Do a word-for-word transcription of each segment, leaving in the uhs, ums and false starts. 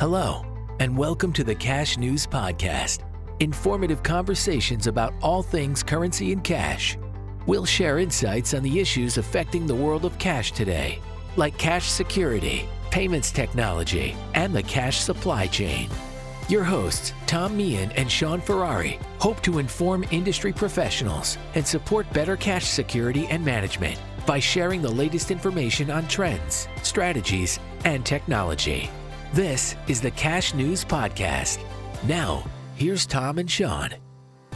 Hello, and welcome to the Cash News Podcast, informative conversations about all things currency and cash. We'll share insights on the issues affecting the world of cash today, like cash security, payments technology, and the cash supply chain. Your hosts, Tom Meehan and Sean Ferrari, hope to inform industry professionals and support better cash security and management by sharing the latest information on trends, strategies, and technology. This is the Cash News Podcast. Now, here's Tom and Sean.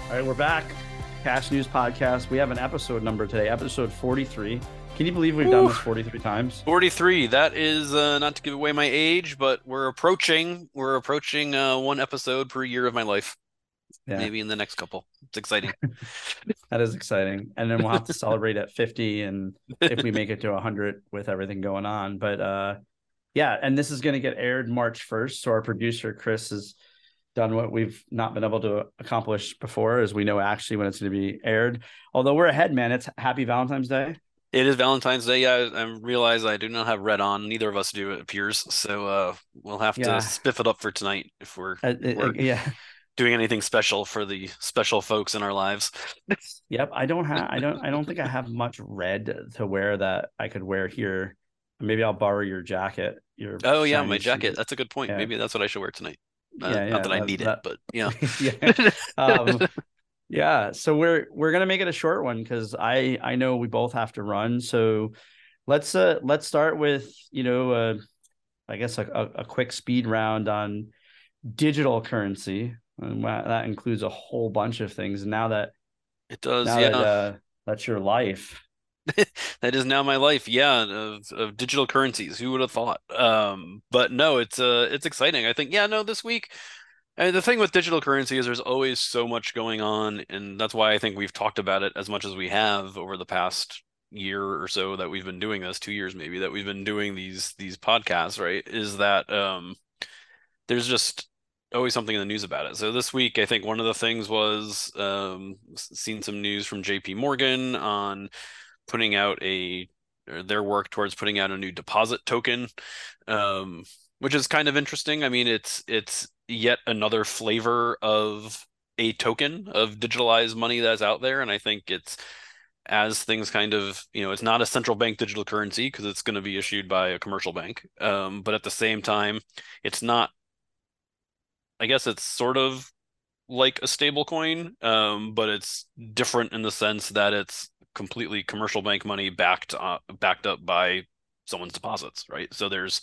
All right, we're back. Cash News Podcast. We have an episode number today, episode forty-three. Can you believe we've Oof. done this forty-three times? forty-three. That is, uh, not to give away my age, but we're approaching, we're approaching uh, one episode per year of my life. Yeah. Maybe in the next couple. It's exciting. That is exciting. And then we'll have to celebrate at fifty, and if we make it to one hundred with everything going on. But, uh, yeah, and this is going to get aired March first. So our producer, Chris, has done what we've not been able to accomplish before, as we know actually when it's going to be aired. Although we're ahead, man. It's happy Valentine's Day. It is Valentine's Day. Yeah, I, I realize I do not have red on. Neither of us do, it appears. So uh, we'll have yeah. to spiff it up for tonight if we're, uh, it, we're yeah. doing anything special for the special folks in our lives. Yep, I don't have. I don't. I don't think I have much red to wear that I could wear here. Maybe I'll borrow your jacket. Your oh yeah, my jacket. Shoes. That's a good point. Yeah. Maybe that's what I should wear tonight. Uh, yeah, yeah, not that, that I need that, it, but yeah, yeah. Um, yeah. So we're we're gonna make it a short one because I I know we both have to run. So let's uh let's start with you know uh, I guess a, a, a quick speed round on digital currency, and that includes a whole bunch of things. And now that it does, now yeah, that, uh, that's your life. That is now my life. Yeah. Of, of digital currencies. Who would have thought? Um, but no, it's, uh, it's exciting. I think, yeah, no, this week, and the thing with digital currency is there's always so much going on. And that's why I think we've talked about it as much as we have over the past year or so that we've been doing this, two years, maybe, that we've been doing these, these podcasts, right. Is that, um, there's just always something in the news about it. So this week, I think one of the things was, um, seen some news from J P Morgan on putting out a or their work towards putting out a new deposit token, um, which is kind of interesting. I mean, it's it's yet another flavor of a token of digitalized money that's out there. And I think it's as things kind of, you know, it's not a central bank digital currency because it's going to be issued by a commercial bank. Um, but at the same time, it's not, I guess it's sort of like a stable coin, um, but it's different in the sense that it's completely commercial bank money backed uh, backed up by someone's deposits, right? So there's,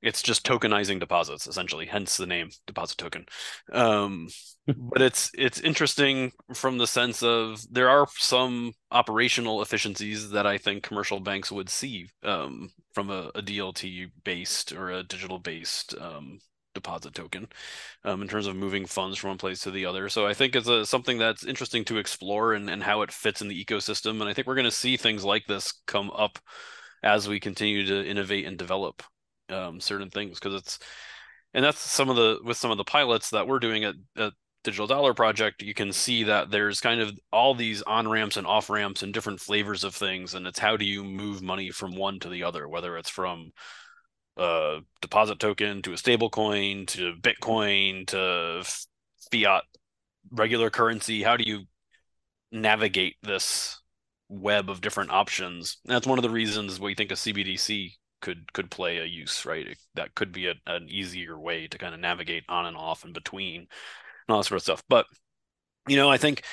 it's just tokenizing deposits essentially, hence the name deposit token. Um, but it's it's interesting from the sense of there are some operational efficiencies that I think commercial banks would see um, from a, a D L T based or a digital based um, deposit token um, in terms of moving funds from one place to the other. So I think it's a, something that's interesting to explore and, and how it fits in the ecosystem. And I think we're going to see things like this come up as we continue to innovate and develop um, certain things. Because it's, and that's some of the, with some of the pilots that we're doing at, at Digital Dollar Project, you can see that there's kind of all these on-ramps and off-ramps and different flavors of things. And it's how do you move money from one to the other, whether it's from a deposit token to a stable coin to Bitcoin to fiat regular currency. How do you navigate this web of different options? And that's one of the reasons we think a C B D C could could play a use, right? It, that could be a, an easier way to kind of navigate on and off and between and all that sort of stuff. But you know, I think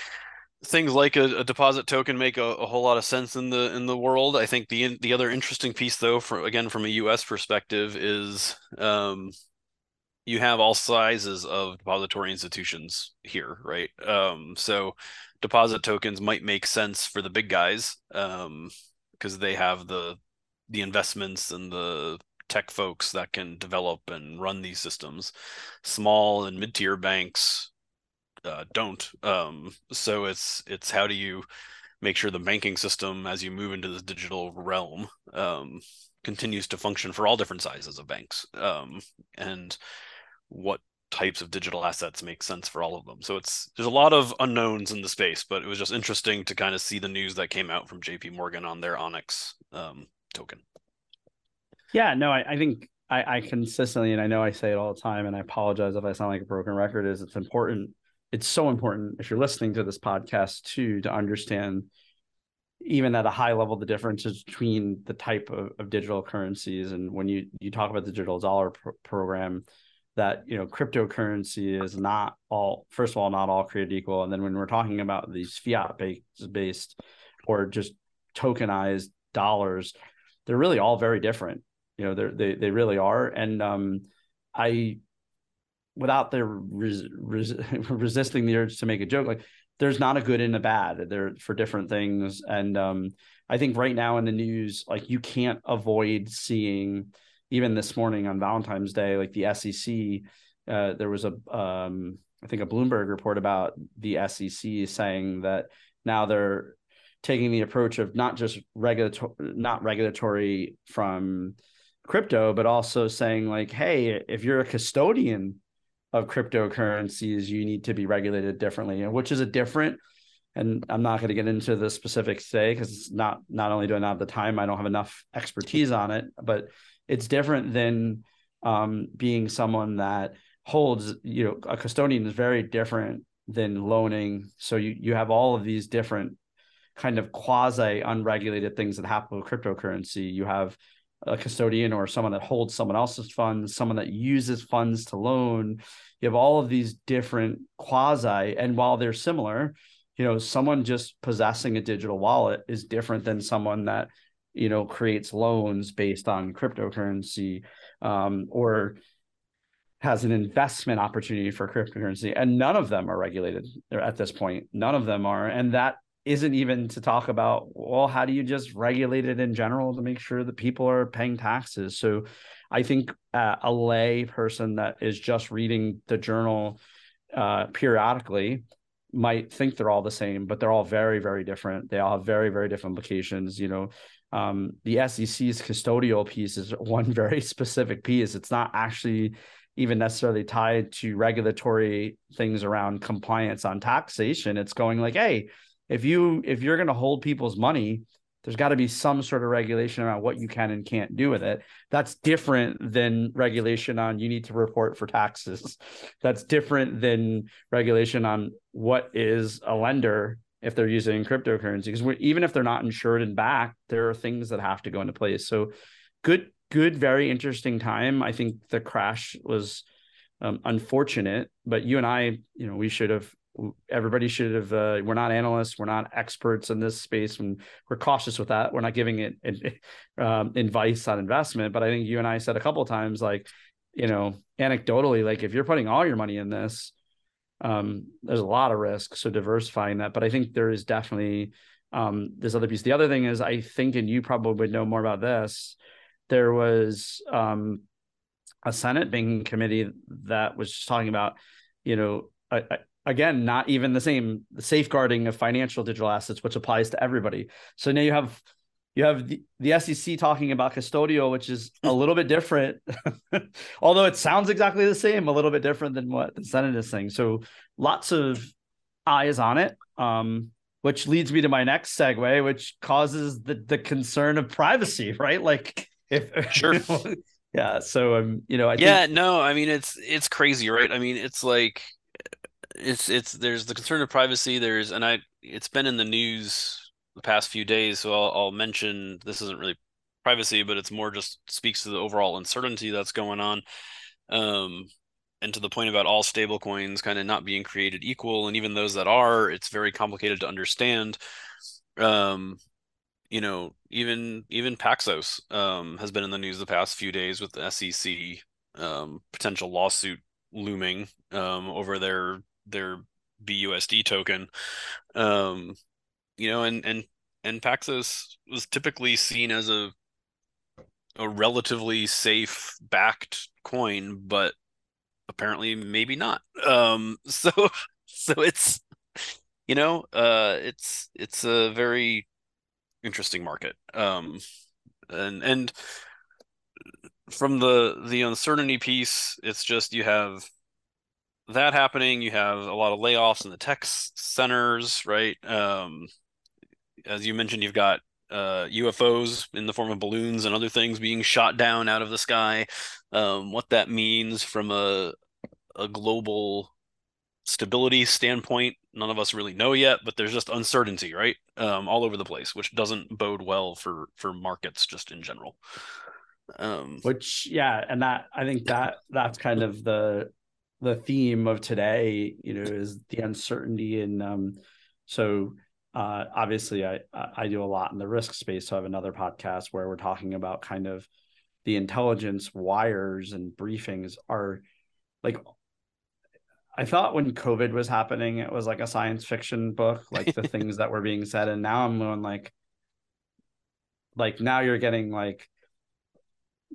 things like a, a deposit token make a, a whole lot of sense in the in the world. I think the the other interesting piece, though, for, again, from a U S perspective, is um, you have all sizes of depository institutions here, right? Um, so deposit tokens might make sense for the big guys um, because they have the the investments and the tech folks that can develop and run these systems. Small and mid-tier banks Uh, don't. Um, so it's it's how do you make sure the banking system, as you move into this digital realm, um, continues to function for all different sizes of banks, um, and what types of digital assets make sense for all of them. So it's there's a lot of unknowns in the space, but it was just interesting to kind of see the news that came out from J P Morgan on their Onyx um, token. Yeah, no, I, I think I, I consistently, and I know I say it all the time, and I apologize if I sound like a broken record, is it's important. It's so important if you're listening to this podcast too, to understand even at a high level, the differences between the type of, of digital currencies. And when you, you talk about the digital dollar pro- program, that, you know, cryptocurrency is not all, first of all, not all created equal. And then when we're talking about these fiat based, based or just tokenized dollars, they're really all very different. You know, they they they really are. And um, I, without their res- res- resisting the urge to make a joke, like there's not a good and a bad there for different things. And um, I think right now in the news, like you can't avoid seeing, even this morning on Valentine's Day, like the S E C, uh, there was a, um, I think a Bloomberg report about the S E C saying that now they're taking the approach of not just regulatory, not regulatory from crypto, but also saying like, hey, if you're a custodian of cryptocurrencies, you need to be regulated differently, and which is a different, and I'm not going to get into the specifics today because it's not, not only do I not have the time, I don't have enough expertise on it, but it's different than um, being someone that holds, you know, a custodian is very different than loaning. So you you have all of these different kind of quasi unregulated things that happen with cryptocurrency. You have a custodian or someone that holds someone else's funds, someone that uses funds to loan. You have all of these different quasi, and while they're similar, you know, someone just possessing a digital wallet is different than someone that, you know, creates loans based on cryptocurrency, um, or has an investment opportunity for cryptocurrency. And none of them are regulated at this point. None of them are. And that isn't even to talk about, well, how do you just regulate it in general to make sure that people are paying taxes? So I think uh, a lay person that is just reading the journal uh, periodically might think they're all the same, but they're all very, very different. They all have very, very different implications. You know, um, the S E C's custodial piece is one very specific piece. It's not actually even necessarily tied to regulatory things around compliance on taxation. It's going like, hey, If you if you're going to hold people's money, there's got to be some sort of regulation around what you can and can't do with it. That's different than regulation on you need to report for taxes. That's different than regulation on what is a lender if they're using cryptocurrency. Because we're, even if they're not insured and backed, there are things that have to go into place. So good, good, very interesting time. I think the crash was um, unfortunate, but you and I, you know, we should have. Everybody should have, uh, we're not analysts, we're not experts in this space, and we're cautious with that. We're not giving it, it um, advice on investment, but I think you and I said a couple of times, like, you know, anecdotally, like if you're putting all your money in this, um, there's a lot of risk. So diversifying that, but I think there is definitely um, this other piece. The other thing is I think, and you probably would know more about this, there was um, a Senate banking committee that was just talking about, you know, I, I, Again, not even the same the safeguarding of financial digital assets, which applies to everybody. So now you have you have the, the S E C talking about custodial, which is a little bit different, although it sounds exactly the same, a little bit different than what the Senate is saying. So lots of eyes on it, um, which leads me to my next segue, which causes the the concern of privacy, right? Like if sure, you know, yeah. So um, you know, I yeah, think- no, I mean it's it's crazy, right? I mean it's like. It's it's there's the concern of privacy. There's and I it's been in the news the past few days, so I'll, I'll mention this isn't really privacy, but it's more just speaks to the overall uncertainty that's going on, um, and to the point about all stablecoins kind of not being created equal, and even those that are, it's very complicated to understand. Um, you know, even even Paxos um, has been in the news the past few days with the S E C um, potential lawsuit looming um, over their. their B U S D token, um, you know, and, and, and Paxos was typically seen as a, a relatively safe backed coin, but apparently maybe not. Um, so, so it's, you know, uh, it's, it's a very interesting market. Um, and, and from the, the uncertainty piece, it's just, you have, that happening, you have a lot of layoffs in the tech centers, right? Um, as you mentioned, you've got uh, U F Os in the form of balloons and other things being shot down out of the sky, um, what that means from a, a global stability standpoint, none of us really know yet, but there's just uncertainty, right? Um, all over the place, which doesn't bode well for, for markets just in general. Um, which, yeah. And that, I think that that's kind of the, the theme of today, you know, is the uncertainty. And um, so uh, obviously I, I do a lot in the risk space. So I have another podcast where we're talking about kind of the intelligence wires and briefings are like, I thought when COVID was happening, it was like a science fiction book, like the things that were being said. And now I'm going like, like now you're getting like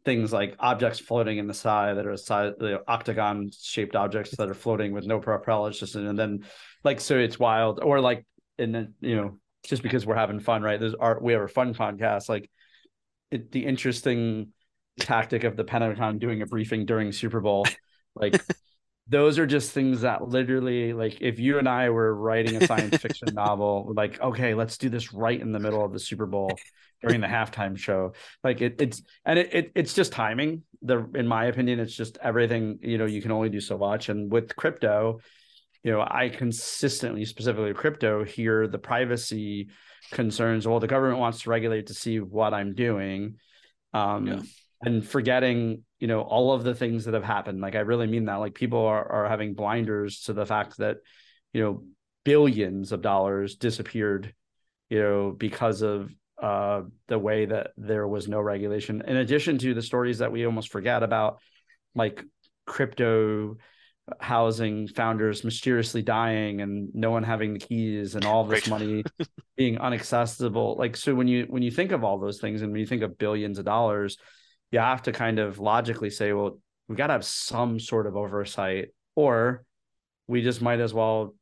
things like objects floating in the sky that are side, the octagon shaped objects that are floating with no propulsion. And then like, so it's wild, or like, and then, you know, just because we're having fun, right? There's art, we have a fun podcast. Like it, the interesting tactic of the Pentagon doing a briefing during Super Bowl, like, those are just things that literally, like, if you and I were writing a science fiction novel, like, okay, let's do this right in the middle of the Super Bowl during the halftime show. Like it, it's, and it, it it's just timing. The, in my opinion, it's just everything, you know, you can only do so much. And with crypto, you know, I consistently, specifically crypto, hear the privacy concerns. Well, the government wants to regulate to see what I'm doing. Um, yeah. And forgetting, you know, all of the things that have happened. Like, I really mean that. Like, people are, are having blinders to the fact that, you know, billions of dollars disappeared, you know, because of uh, the way that there was no regulation. In addition to the stories that we almost forget about, like crypto housing founders mysteriously dying and no one having the keys and all this right. money being inaccessible. Like, so when you when you think of all those things and when you think of billions of dollars, you have to kind of logically say, well, we got to have some sort of oversight, or we just might as well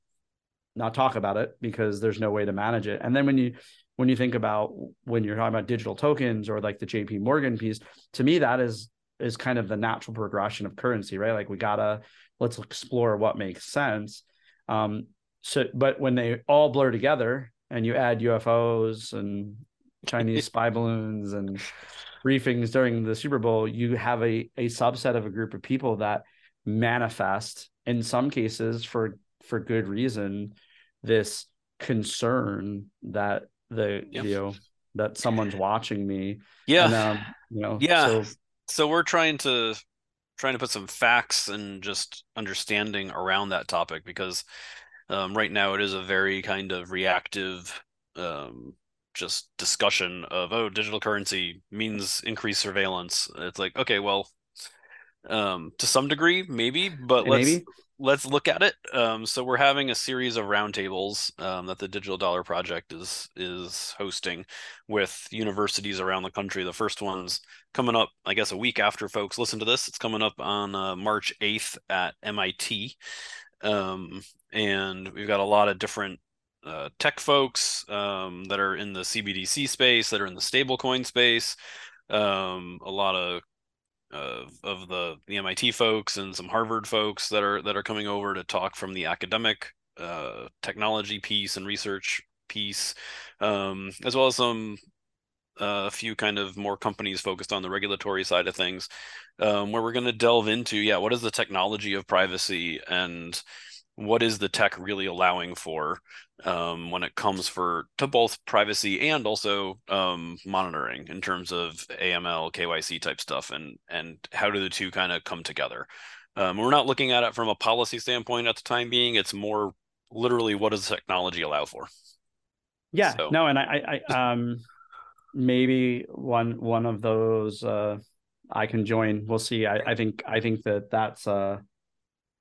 not talk about it because there's no way to manage it. And then when you when you think about when you're talking about digital tokens or like the J P Morgan piece, to me, that is is kind of the natural progression of currency, right? Like we got to let's explore what makes sense. Um, so but when they all blur together and you add U F Os and Chinese spy balloons and briefings during the Super Bowl, you have a, a subset of a group of people that manifest, in some cases for for good reason, this concern that the yep. you know, that someone's watching me. Yeah. And, um, you know, yeah. So, so we're trying to trying to put some facts and just understanding around that topic, because um, right now it is a very kind of reactive um just discussion of, oh, digital currency means increased surveillance. It's like, okay, well, um, to some degree, maybe, but let's maybe. let's look at it. Um, so we're having a series of roundtables um, that the Digital Dollar Project is is hosting with universities around the country. The first one's coming up, I guess, a week after folks listen to this. It's coming up on uh, March eighth at M I T, um, and we've got a lot of different Uh, tech folks um, that are in the C B D C space, that are in the stablecoin space, um, a lot of uh, of the the M I T folks and some Harvard folks that are that are coming over to talk from the academic uh, technology piece and research piece, um, as well as some a uh, few kind of more companies focused on the regulatory side of things, um, where we're going to delve into yeah, what is the technology of privacy and what is the tech really allowing for um, when it comes for to both privacy and also um, monitoring in terms of A M L, K Y C type stuff, and and how do the two kind of come together? Um, we're not looking at it from a policy standpoint at the time being. It's more literally what does technology allow for? Yeah, so. no, and I, I um, maybe one one of those uh, I can join. We'll see. I, I think I think that that's uh,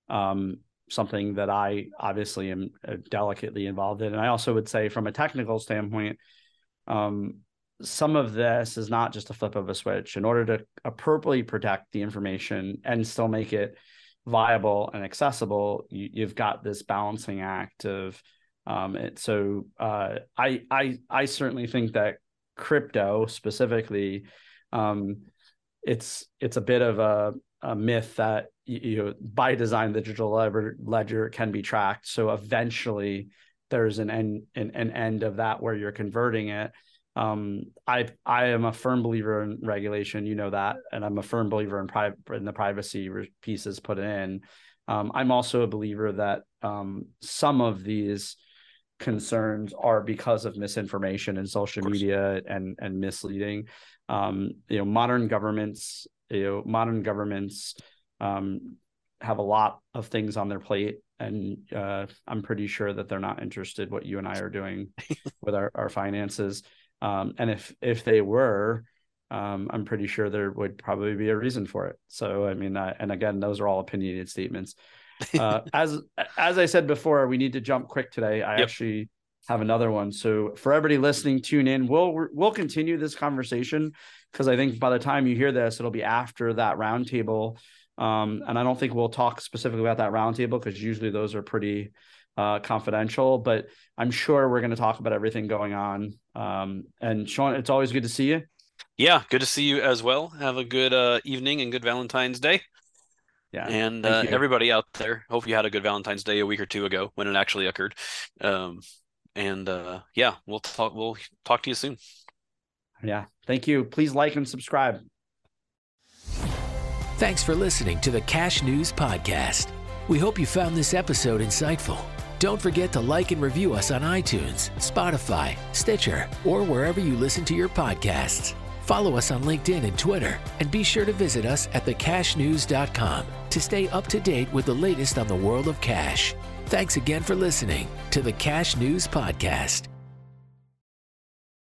um. something that I obviously am delicately involved in. And I also would say from a technical standpoint, um, some of this is not just a flip of a switch. In order to appropriately protect the information and still make it viable and accessible, you, you've got this balancing act of um, it. So uh, I, I, I certainly think that crypto specifically, um, it's, it's a bit of a, a myth that, you know, by design, the digital ledger can be tracked. So eventually there's an end, an, an end of that where you're converting it. Um, I I am a firm believer in regulation, you know that, and I'm a firm believer in pri- in the privacy pieces put in. Um, I'm also a believer that um, some of these concerns are because of misinformation and social media and and misleading. Um, you know, modern governments, you know, modern governments um, have a lot of things on their plate. And uh, I'm pretty sure that they're not interested what you and I are doing with our, our finances. Um, and if if they were, um, I'm pretty sure there would probably be a reason for it. So, I mean, I, and again, those are all opinionated statements. Uh, as as I said before, we need to jump quick today. I yep. actually have another one. So for everybody listening, tune in. We'll we'll continue this conversation because I think by the time you hear this, it'll be after that roundtable. Um, and I don't think we'll talk specifically about that roundtable because usually those are pretty uh, confidential, but I'm sure we're going to talk about everything going on. Um, and Sean, it's always good to see you. Yeah. Good to see you as well. Have a good uh, evening and good Valentine's Day. Yeah. And uh, everybody out there, hope you had a good Valentine's Day a week or two ago when it actually occurred. Um, and uh, yeah, we'll talk, we'll talk to you soon. Yeah. Thank you. Please like and subscribe. Thanks for listening to the Cash News Podcast. We hope you found this episode insightful. Don't forget to like and review us on iTunes, Spotify, Stitcher, or wherever you listen to your podcasts. Follow us on LinkedIn and Twitter, and be sure to visit us at the cash news dot com to stay up to date with the latest on the world of cash. Thanks again for listening to the Cash News Podcast.